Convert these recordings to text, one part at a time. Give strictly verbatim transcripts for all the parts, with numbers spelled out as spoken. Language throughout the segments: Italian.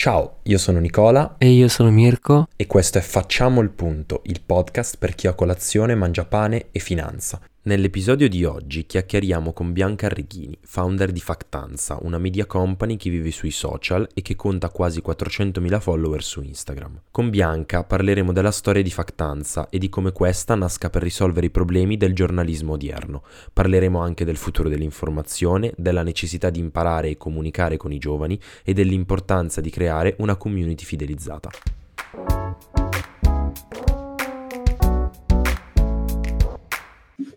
Ciao, io sono Nicola e io sono Mirko e questo è Facciamo il Punto, il podcast per chi a colazione mangia pane e finanza. Nell'episodio di oggi chiacchieriamo con Bianca Arrighini, founder di Factanza, una media company che vive sui social e che conta quasi quattrocentomila follower su Instagram. Con Bianca parleremo della storia di Factanza e di come questa nasca per risolvere i problemi del giornalismo odierno. Parleremo anche del futuro dell'informazione, della necessità di imparare e comunicare con i giovani e dell'importanza di creare una community fidelizzata.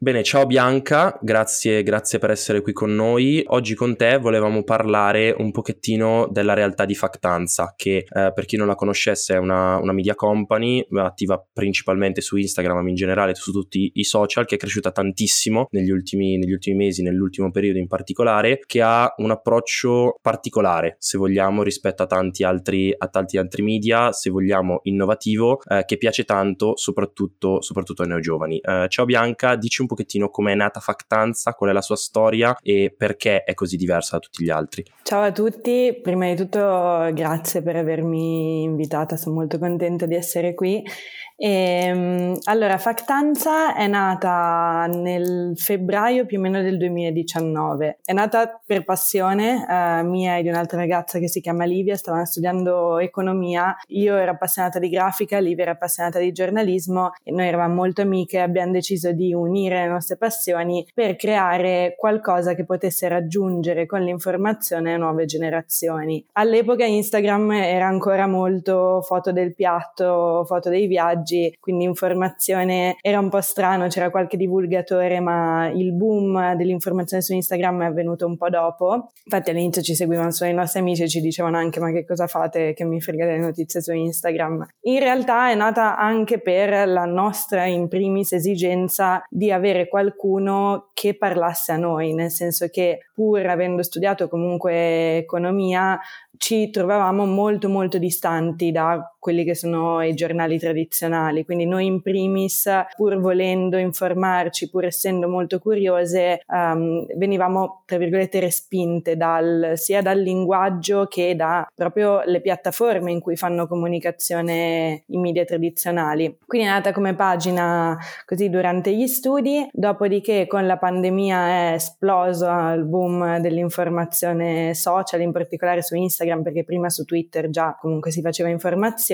Bene, ciao Bianca, grazie, grazie per essere qui con noi. Oggi con te volevamo parlare un pochettino della realtà di Factanza, che eh, per chi non la conoscesse è una, una media company attiva principalmente su Instagram, ma in generale su tutti i social, che è cresciuta tantissimo negli ultimi, negli ultimi mesi, nell'ultimo periodo in particolare, che ha un approccio particolare, se vogliamo, rispetto a tanti altri, a tanti altri media, se vogliamo innovativo, eh, che piace tanto soprattutto, soprattutto ai neogiovani. Eh, ciao Bianca, dici un pochettino com'è nata Factanza, qual è la sua storia e perché è così diversa da tutti gli altri. Ciao a tutti, prima di tutto grazie per avermi invitata, sono molto contenta di essere qui. E, allora, Factanza è nata nel febbraio più o meno del duemiladiciannove, è nata per passione eh, mia e di un'altra ragazza che si chiama Livia, stavano studiando economia, io ero appassionata di grafica, Livia era appassionata di giornalismo e noi eravamo molto amiche e abbiamo deciso di unire le nostre passioni per creare qualcosa che potesse raggiungere con l'informazione nuove generazioni. All'epoca Instagram era ancora molto foto del piatto, foto dei viaggi, quindi informazione era un po' strano, c'era qualche divulgatore, ma il boom dell'informazione su Instagram è avvenuto un po' dopo. Infatti all'inizio ci seguivano solo i nostri amici e ci dicevano anche: ma che cosa fate, che mi frega delle notizie su Instagram? In realtà è nata anche per la nostra in primis esigenza di avere qualcuno che parlasse a noi, nel senso che pur avendo studiato comunque economia ci trovavamo molto molto distanti da quelli che sono i giornali tradizionali, quindi noi in primis, pur volendo informarci, pur essendo molto curiose, um, venivamo tra virgolette respinte dal, sia dal linguaggio che da proprio le piattaforme in cui fanno comunicazione i media tradizionali. Quindi è nata come pagina così durante gli studi, dopodiché con la pandemia è esploso il boom dell'informazione social, in particolare su Instagram, perché prima su Twitter già comunque si faceva informazione.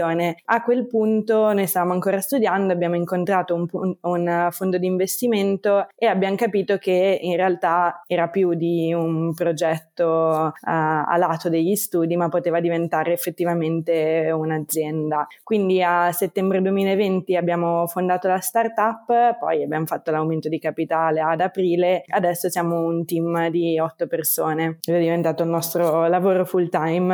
A quel punto noi stavamo ancora studiando, abbiamo incontrato un, un fondo di investimento e abbiamo capito che in realtà era più di un progetto uh, a lato degli studi, ma poteva diventare effettivamente un'azienda. Quindi a settembre duemilaventi abbiamo fondato la startup, poi abbiamo fatto l'aumento di capitale ad aprile, adesso siamo un team di otto persone ed è diventato il nostro lavoro full time.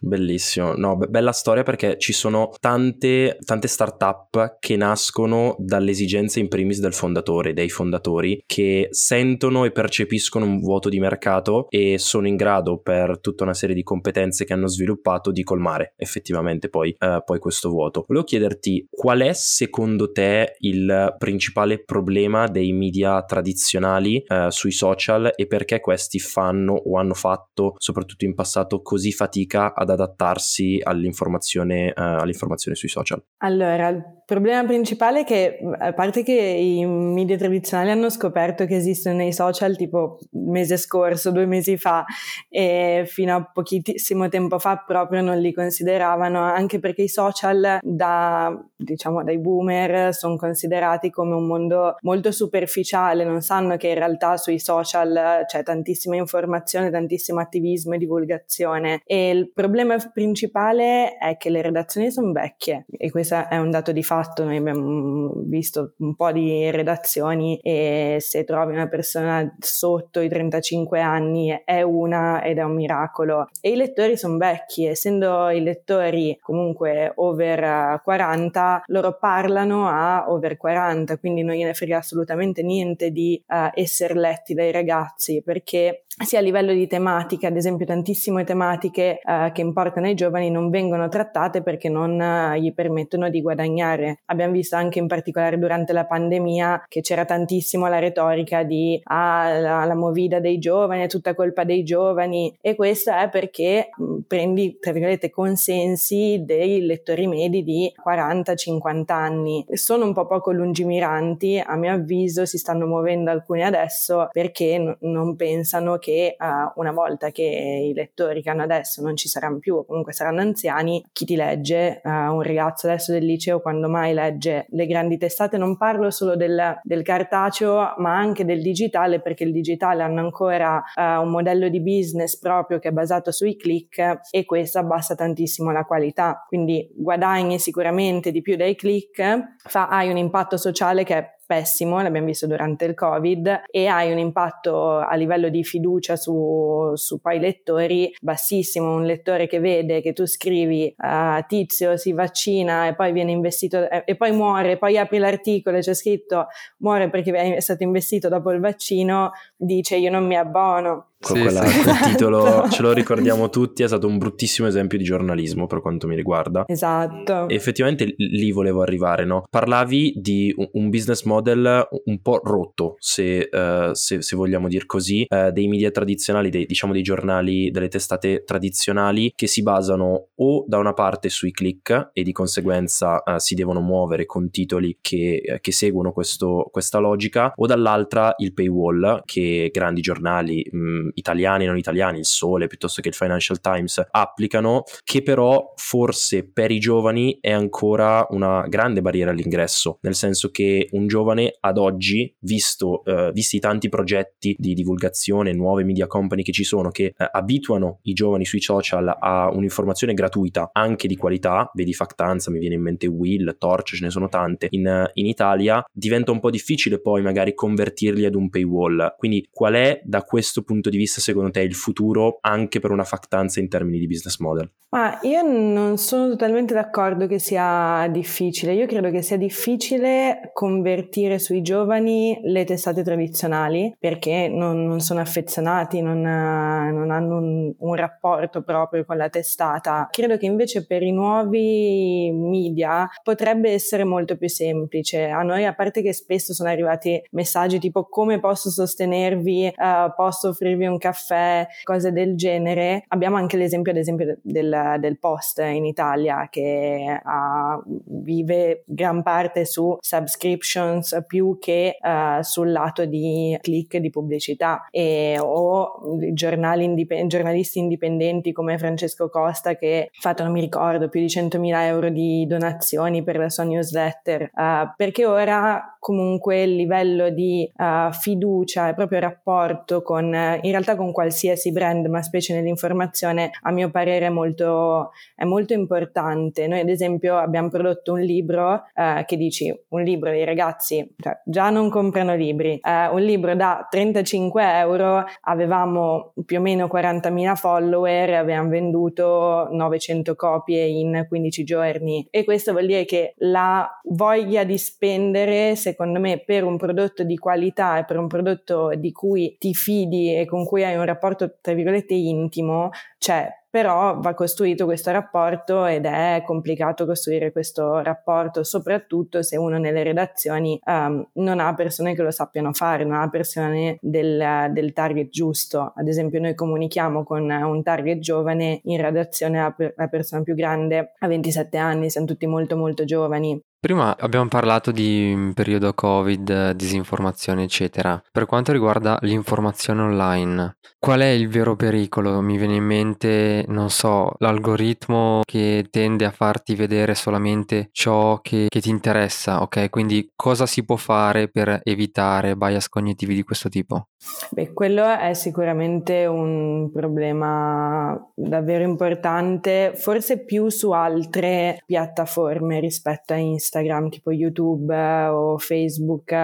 Bellissimo, no, be- bella storia, perché ci sono tante, tante start-up che nascono dalle esigenze in primis del fondatore, dei fondatori, che sentono e percepiscono un vuoto di mercato e sono in grado, per tutta una serie di competenze che hanno sviluppato, di colmare effettivamente poi, eh, poi questo vuoto. Volevo chiederti qual è secondo te il principale problema dei media tradizionali eh, sui social e perché questi fanno o hanno fatto, soprattutto in passato, così fatica ad adattarsi all'informazione, eh, all'informazione sui social? Allora, il problema principale è che, a parte che i media tradizionali hanno scoperto che esistono i social tipo mese scorso, due mesi fa, e fino a pochissimo tempo fa proprio non li consideravano, anche perché i social da, diciamo, dai boomer sono considerati come un mondo molto superficiale, non sanno che in realtà sui social c'è tantissima informazione, tantissimo attivismo e divulgazione. E il problema principale è che le redazioni sono vecchie e questo è un dato di fatto. Noi abbiamo visto un po' di redazioni e se trovi una persona sotto i trentacinque anni è una ed è un miracolo, e i lettori sono vecchi, essendo i lettori comunque over quaranta, loro parlano a over quaranta, quindi non gliene frega assolutamente niente di uh, essere letti dai ragazzi, perché sia a livello di tematica, ad esempio tantissime tematiche eh, che importano ai giovani non vengono trattate perché non eh, gli permettono di guadagnare ore. Abbiamo visto anche in particolare durante la pandemia che c'era tantissimo la retorica di ah, la, la movida dei giovani, è tutta colpa dei giovani, e questo è perché prendi, tra virgolette, consensi dei lettori medi di quaranta cinquanta anni. Sono un po' poco lungimiranti, a mio avviso. Si stanno muovendo alcuni adesso perché n- non pensano che uh, una volta che i lettori che hanno adesso non ci saranno più, o comunque saranno anziani, chi ti legge? Uh, un ragazzo adesso del liceo quando mai legge le grandi testate? Non parlo solo del, del cartaceo, ma anche del digitale, perché il digitale hanno ancora uh, un modello di business proprio che è basato sui click, e questo abbassa tantissimo la qualità. Quindi guadagni sicuramente di più dai click, fa, hai un impatto sociale che è pessimo, l'abbiamo visto durante il Covid, e hai un impatto a livello di fiducia su, su poi lettori bassissimo. Un lettore che vede che tu scrivi uh, tizio si vaccina e poi viene investito eh, e poi muore, poi apri l'articolo e c'è scritto muore perché è stato investito dopo il vaccino, dice io non mi abbono. Con sì, quella, sì. Quel titolo ce lo ricordiamo tutti, è stato un bruttissimo esempio di giornalismo per quanto mi riguarda. Esatto. E effettivamente lì volevo arrivare, no? Parlavi di un business model un po' rotto, se, uh, se, se vogliamo dir così, uh, dei media tradizionali, dei, diciamo dei giornali, delle testate tradizionali, che si basano o da una parte sui click e di conseguenza uh, si devono muovere con titoli che, che seguono questo, questa logica, o dall'altra il paywall che grandi giornali mh, italiani e non italiani, il Sole piuttosto che il Financial Times, applicano, che però forse per i giovani è ancora una grande barriera all'ingresso, nel senso che un giovane ad oggi, visto eh, visti tanti progetti di divulgazione, nuove media company che ci sono, che eh, abituano i giovani sui social a un'informazione gratuita anche di qualità, vedi Factanza, mi viene in mente Will, Torch, ce ne sono tante in, in Italia, diventa un po' difficile poi magari convertirli ad un paywall. Quindi qual è, da questo punto di vista, secondo te il futuro anche per una Factanza in termini di business model? Ma io non sono totalmente d'accordo che sia difficile. Io credo che sia difficile convertire sui giovani le testate tradizionali, perché non, non sono affezionati, non, non hanno un, un rapporto proprio con la testata. Credo che invece per i nuovi media potrebbe essere molto più semplice. A noi, a parte che spesso sono arrivati messaggi tipo come posso sostenervi, uh, posso offrirvi un caffè, cose del genere. Abbiamo anche l'esempio ad esempio del, del Post in Italia, che ha, vive gran parte su subscriptions più che uh, sul lato di click, di pubblicità, e, o giornali indip- giornalisti indipendenti come Francesco Costa, che ha fatto, non mi ricordo, più di centomila euro di donazioni per la sua newsletter, uh, perché ora comunque il livello di uh, fiducia e proprio rapporto con, in realtà con qualsiasi brand, ma specie nell'informazione, a mio parere è molto, è molto importante. Noi ad esempio abbiamo prodotto un libro eh, che dici, un libro dei ragazzi, cioè, già non comprano libri, eh, un libro da trentacinque euro, avevamo più o meno quarantamila follower, avevamo venduto novecento copie in quindici giorni, e questo vuol dire che la voglia di spendere, secondo me, per un prodotto di qualità e per un prodotto di cui ti fidi e con cui hai un rapporto tra virgolette intimo, cioè, però va costruito questo rapporto, ed è complicato costruire questo rapporto, soprattutto se uno nelle redazioni um, non ha persone che lo sappiano fare, non ha persone del, del target giusto. Ad esempio noi comunichiamo con un target giovane, in redazione la, per, la persona più grande ha ventisette anni, siamo tutti molto molto giovani. Prima abbiamo parlato di periodo Covid, disinformazione eccetera. Per quanto riguarda l'informazione online, qual è il vero pericolo? Mi viene in mente, non so, l'algoritmo che tende a farti vedere solamente ciò che, che ti interessa, ok? Quindi cosa si può fare per evitare bias cognitivi di questo tipo? Beh, quello è sicuramente un problema davvero importante, forse più su altre piattaforme rispetto a Instagram, tipo YouTube o Facebook,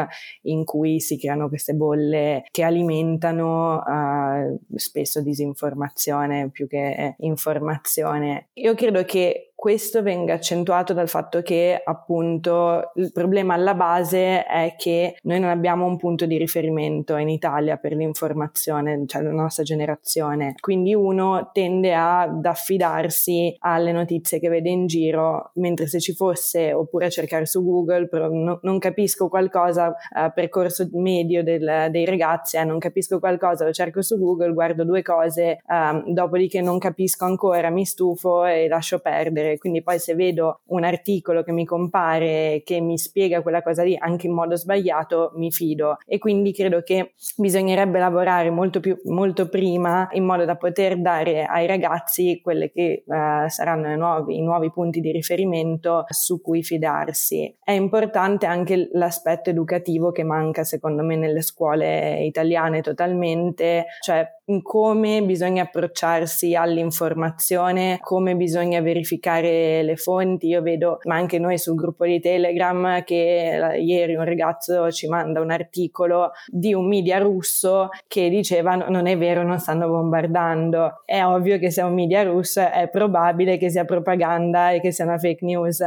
in cui si creano queste bolle che alimentano uh, spesso disinformazione più che informazione. Io credo che questo venga accentuato dal fatto che appunto il problema alla base è che noi non abbiamo un punto di riferimento in Italia per l'informazione, cioè la nostra generazione, quindi uno tende ad affidarsi alle notizie che vede in giro, mentre se ci fosse, oppure a cercare su Google, però no, non capisco qualcosa, eh, percorso medio del, dei ragazzi, eh, non capisco qualcosa, lo cerco su Google, guardo due cose, eh, dopodiché non capisco ancora, mi stufo e lascio perdere. Quindi poi se vedo un articolo che mi compare che mi spiega quella cosa lì anche in modo sbagliato, mi fido, e quindi credo che bisognerebbe lavorare molto più molto prima in modo da poter dare ai ragazzi quelle che eh, saranno i nuovi, i nuovi punti di riferimento su cui fidarsi. È importante anche l'aspetto educativo che manca secondo me nelle scuole italiane totalmente, cioè come bisogna approcciarsi all'informazione, come bisogna verificare le fonti. Io vedo, ma anche noi sul gruppo di Telegram, che la, ieri un ragazzo ci manda un articolo di un media russo che diceva non è vero, non stanno bombardando. È ovvio che se è un media russo è probabile che sia propaganda e che sia una fake news,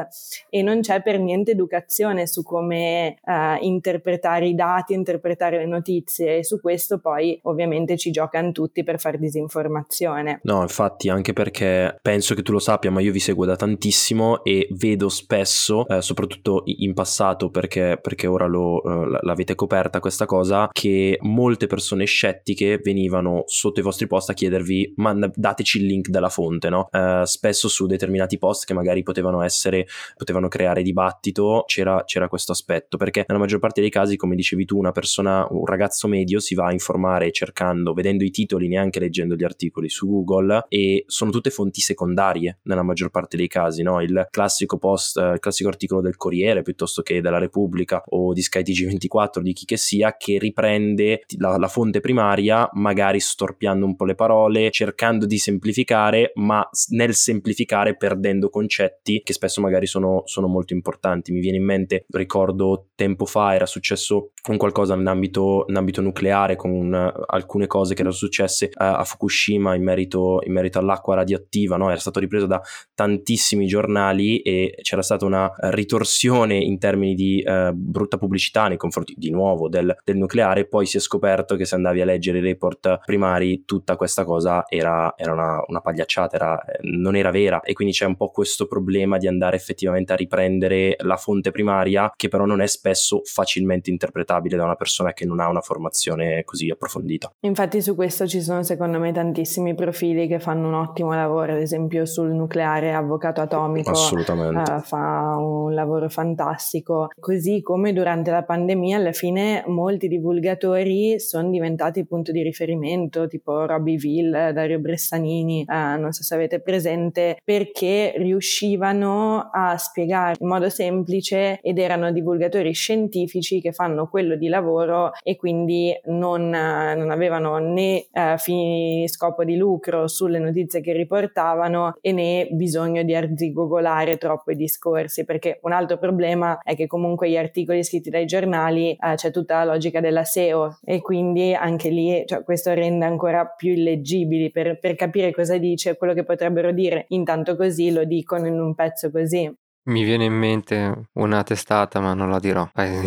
e non c'è per niente educazione su come eh, interpretare i dati, interpretare le notizie, e su questo poi ovviamente ci giocano tutti per fare disinformazione. No, infatti, anche perché penso che tu lo sappia, ma io vi seguo da tantissimo e vedo spesso, eh, soprattutto in passato, perché, perché ora lo, eh, l'avete coperta questa cosa, che molte persone scettiche venivano sotto i vostri post a chiedervi ma dateci il link della fonte, no? Eh, spesso su determinati post che magari potevano essere, potevano creare dibattito, c'era, c'era questo aspetto, perché nella maggior parte dei casi, come dicevi tu, una persona, un ragazzo medio si va a informare cercando, vedendo i titoli, neanche leggendo gli articoli su Google, e sono tutte fonti secondarie nella maggior parte dei casi, no? Il classico post, eh, il classico articolo del Corriere piuttosto che della Repubblica o di Sky T G ventiquattro, di chi che sia, che riprende la, la fonte primaria, magari storpiando un po' le parole, cercando di semplificare, ma nel semplificare perdendo concetti che spesso magari sono, sono molto importanti. Mi viene in mente, ricordo tempo fa era successo un qualcosa in ambito, in ambito nucleare, con un, alcune cose che erano successe a Fukushima in merito, in merito all'acqua radioattiva, no? Era stato ripreso da tantissimi giornali e c'era stata una ritorsione in termini di eh, brutta pubblicità nei confronti di nuovo del, del nucleare. Poi si è scoperto che se andavi a leggere i report primari tutta questa cosa era, era una, una pagliacciata, era, non era vera, e quindi c'è un po' questo problema di andare effettivamente a riprendere la fonte primaria, che però non è spesso facilmente interpretabile da una persona che non ha una formazione così approfondita. Infatti su questo ci sono secondo me tantissimi profili che fanno un ottimo lavoro, ad esempio sul nucleare Avvocato Atomico eh, fa un lavoro fantastico, così come durante la pandemia alla fine molti divulgatori sono diventati punto di riferimento, tipo Robby Ville, Dario Bressanini, eh, non so se avete presente, perché riuscivano a spiegare in modo semplice ed erano divulgatori scientifici che fanno quello di lavoro e quindi non, eh, non avevano né Eh, fini scopo di lucro sulle notizie che riportavano, e né bisogno di arzigogolare troppo i discorsi, perché un altro problema è che comunque gli articoli scritti dai giornali eh, c'è tutta la logica della S E O, e quindi anche lì, cioè, questo rende ancora più illeggibili per, per capire cosa dice, quello che potrebbero dire intanto così lo dicono in un pezzo così. Mi viene in mente una testata, ma non la dirò. Eh.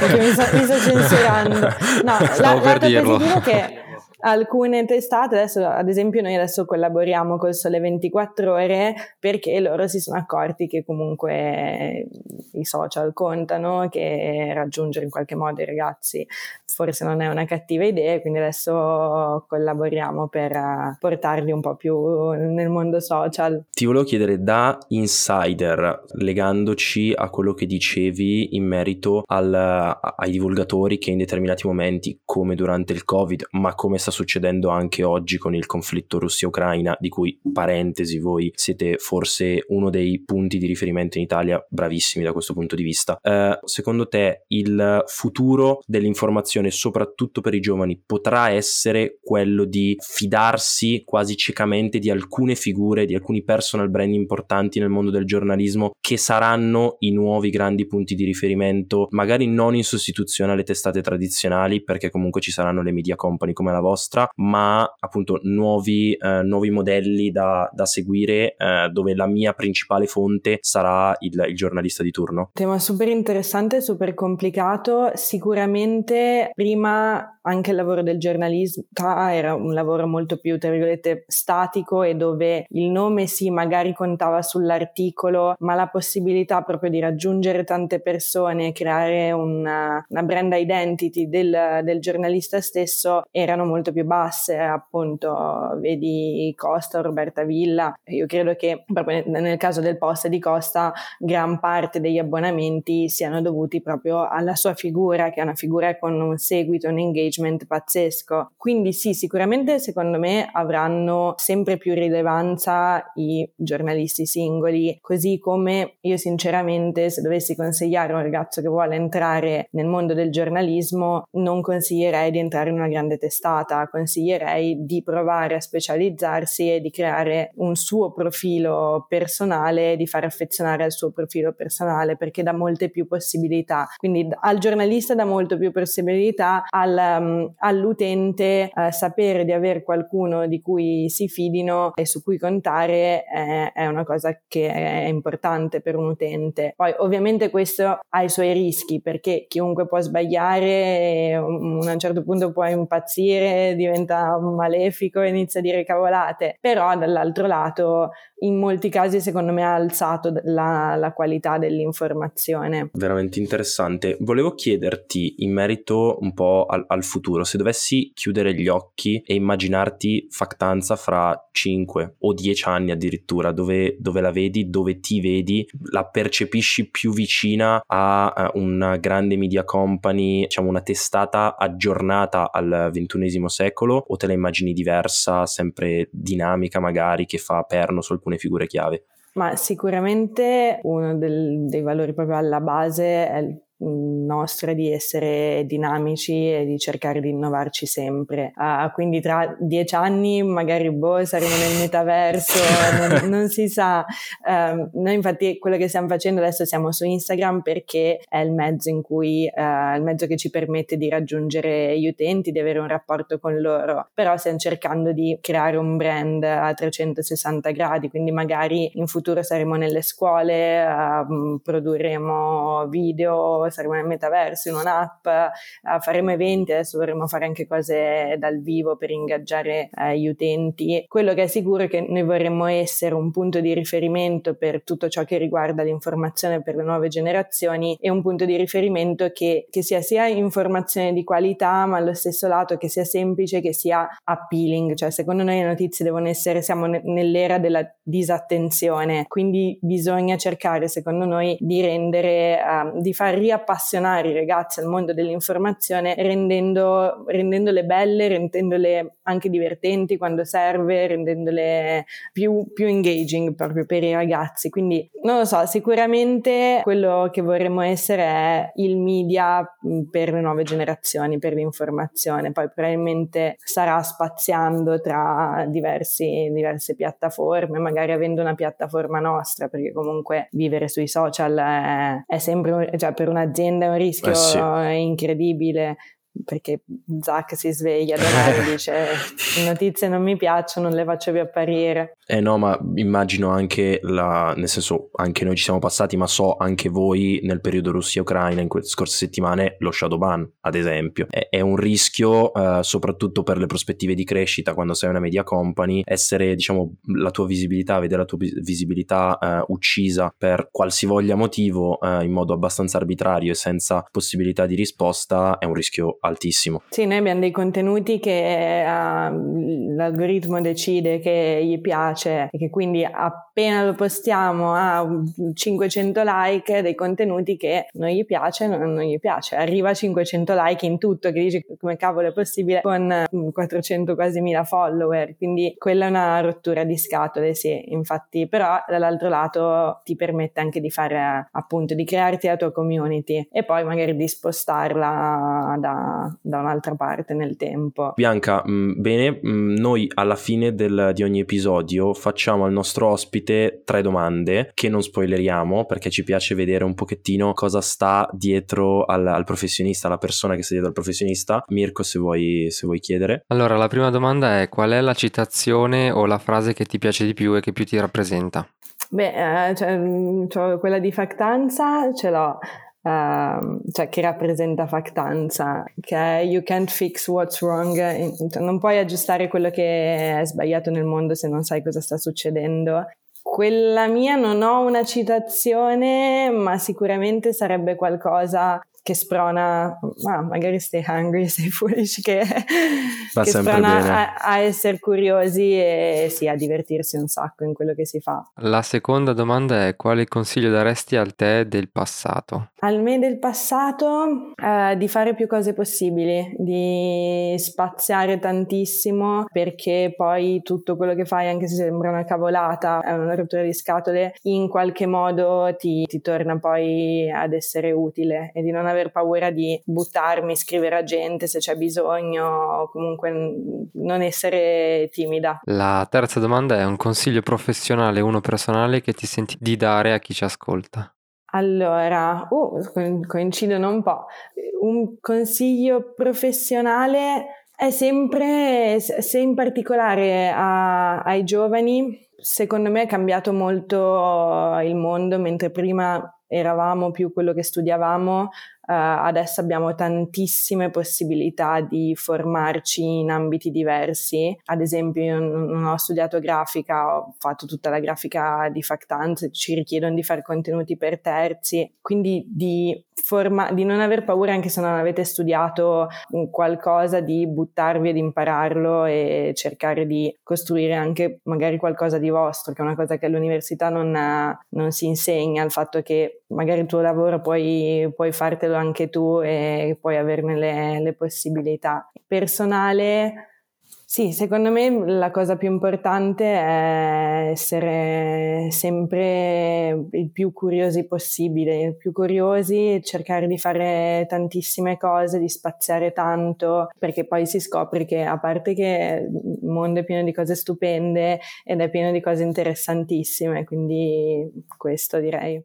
Perché mi, sto, mi sto censurando. No, Stavo la, per dirlo. Che alcune testate, adesso ad esempio noi adesso collaboriamo col Sole ventiquattro Ore, perché loro si sono accorti che comunque i social contano, che raggiungere in qualche modo i ragazzi forse non è una cattiva idea, quindi adesso collaboriamo per portarli un po' più nel mondo social. Ti volevo chiedere, da insider, legandoci a quello che dicevi in merito al, ai divulgatori che in determinati momenti, come durante il Covid, ma come sta succedendo anche oggi con il conflitto Russia-Ucraina, di cui, parentesi, voi siete forse uno dei punti di riferimento in Italia, bravissimi da questo punto di vista, eh, secondo te il futuro dell'informazione soprattutto per i giovani potrà essere quello di fidarsi quasi ciecamente di alcune figure, di alcuni personal brand importanti nel mondo del giornalismo, che saranno i nuovi grandi punti di riferimento, magari non in sostituzione alle testate tradizionali, perché comunque ci saranno le media company come la vostra, nostra, ma appunto nuovi, eh, nuovi modelli da, da seguire, eh, dove la mia principale fonte sarà il, il giornalista di turno. Tema super interessante, super complicato. Sicuramente prima anche il lavoro del giornalista era un lavoro molto più, tra virgolette, statico, e dove il nome sì magari contava sull'articolo, ma la possibilità proprio di raggiungere tante persone, creare una, una brand identity del, del giornalista stesso erano molto più basse. Appunto vedi Costa, Roberta Villa, io credo che proprio nel caso del Post di Costa gran parte degli abbonamenti siano dovuti proprio alla sua figura, che è una figura con un seguito, un engagement pazzesco. Quindi sì, sicuramente secondo me avranno sempre più rilevanza i giornalisti singoli, così come io sinceramente, se dovessi consigliare a un ragazzo che vuole entrare nel mondo del giornalismo, non consiglierei di entrare in una grande testata, consiglierei di provare a specializzarsi e di creare un suo profilo personale, di far affezionare al suo profilo personale, perché dà molte più possibilità. Quindi al giornalista dà molto più possibilità, al, um, all'utente eh, sapere di avere qualcuno di cui si fidino e su cui contare è, è una cosa che è importante per un utente. Poi ovviamente questo ha i suoi rischi, perché chiunque può sbagliare, a un certo punto può impazzire, diventa malefico e inizia a dire cavolate, però dall'altro lato in molti casi secondo me ha alzato la, la qualità dell'informazione. Veramente interessante. Volevo chiederti in merito un po' al, al futuro, se dovessi chiudere gli occhi e immaginarti Factanza fra cinque o dieci anni addirittura, dove, dove la vedi, dove ti vedi, la percepisci più vicina a uh, una grande media company, diciamo una testata aggiornata al ventunesimo secolo, o te la immagini diversa, sempre dinamica magari, che fa perno su alcune figure chiave? Ma sicuramente uno del, dei valori proprio alla base è il nostra di essere dinamici e di cercare di innovarci sempre. Uh, quindi tra dieci anni magari boh, saremo nel metaverso, non, non si sa. Uh, noi infatti quello che stiamo facendo adesso, siamo su Instagram perché è il mezzo in cui uh, il mezzo che ci permette di raggiungere gli utenti, di avere un rapporto con loro, però stiamo cercando di creare un brand a trecentosessanta gradi, quindi magari in futuro saremo nelle scuole, uh, produrremo video, saremo nel metaverso, in un'app, faremo eventi, adesso dovremo fare anche cose dal vivo per ingaggiare eh, gli utenti. Quello che è sicuro è che noi vorremmo essere un punto di riferimento per tutto ciò che riguarda l'informazione per le nuove generazioni, e un punto di riferimento che, che sia sia informazione di qualità, ma allo stesso lato che sia semplice, che sia appealing. Cioè secondo noi le notizie devono essere, siamo ne, nell'era della disattenzione, quindi bisogna cercare secondo noi di rendere, eh, di far riappassionare appassionare i ragazzi al mondo dell'informazione, rendendo, rendendole belle, rendendole anche divertenti quando serve, rendendole più, più engaging proprio per i ragazzi. Quindi non lo so, sicuramente quello che vorremmo essere è il media per le nuove generazioni, per l'informazione. Poi probabilmente sarà spaziando tra diversi, diverse piattaforme, magari avendo una piattaforma nostra, perché comunque vivere sui social è, è sempre un, cioè per una azienda è un rischio eh sì. incredibile, perché Zach si sveglia domani e dice le notizie non mi piacciono, non le faccio più apparire. Eh no, ma immagino anche la, nel senso anche noi ci siamo passati, ma so anche voi nel periodo Russia-Ucraina, in queste scorse settimane, lo shadow ban ad esempio è, è un rischio, eh, soprattutto per le prospettive di crescita quando sei una media company, essere diciamo la tua visibilità, vedere la tua visibilità eh, uccisa per qualsivoglia motivo, eh, in modo abbastanza arbitrario e senza possibilità di risposta, è un rischio altissimo. Sì, noi abbiamo dei contenuti che uh, l'algoritmo decide che gli piace, e che quindi appena lo postiamo a cinquecento like, dei contenuti che non gli piace, non, non gli piace, arriva a cinquecento like in tutto, che dici come cavolo è possibile con quattrocento quasi mila follower. Quindi quella è una rottura di scatole, sì, infatti, però dall'altro lato ti permette anche di fare, appunto, di crearti la tua community e poi magari di spostarla da una, da un'altra parte nel tempo. Bianca, mh, bene, mh, noi alla fine del, di ogni episodio facciamo al nostro ospite tre domande che non spoileriamo, perché ci piace vedere un pochettino cosa sta dietro al, al professionista, alla persona che sta dietro al professionista. Mirko, se vuoi, se vuoi chiedere. Allora, la prima domanda è: qual è la citazione o la frase che ti piace di più e che più ti rappresenta? Beh, eh, cioè, cioè, quella di Factanza ce l'ho, uh, cioè che rappresenta Factanza, che è "you can't fix what's wrong", non puoi aggiustare quello che è sbagliato nel mondo se non sai cosa sta succedendo. Quella mia, non ho una citazione, ma sicuramente sarebbe qualcosa che sprona, ah, magari "stay hungry, stay foolish", che, che sprona a, a essere curiosi e sì, a divertirsi un sacco in quello che si fa. La seconda domanda è: quale consiglio daresti al te del passato? Al me del passato, eh, di fare più cose possibili, di spaziare tantissimo, perché poi tutto quello che fai, anche se sembra una cavolata, è una rottura di scatole, in qualche modo ti, ti torna poi ad essere utile, e di non aver paura di buttarmi, scrivere a gente se c'è bisogno, comunque non essere timida. La terza domanda è: un consiglio professionale, uno personale, che ti senti di dare a chi ci ascolta? Allora, uh, coincidono un po'. Un consiglio professionale è sempre, se in particolare a, ai giovani, secondo me è cambiato molto il mondo. Mentre prima eravamo più quello che studiavamo, uh, adesso abbiamo tantissime possibilità di formarci in ambiti diversi. Ad esempio, io non ho studiato grafica, ho fatto tutta la grafica di Factanza, ci richiedono di fare contenuti per terzi, quindi di, forma- di non aver paura, anche se non avete studiato qualcosa, di buttarvi ed impararlo e cercare di costruire anche magari qualcosa di vostro, che è una cosa che all'università non, ha, non si insegna, il fatto che magari il tuo lavoro puoi, puoi fartelo anche tu e puoi averne le, le possibilità. Personale, sì, secondo me la cosa più importante è essere sempre il più curiosi possibile, il più curiosi, cercare di fare tantissime cose, di spaziare tanto, perché poi si scopre che, a parte che il mondo è pieno di cose stupende ed è pieno di cose interessantissime, quindi questo direi.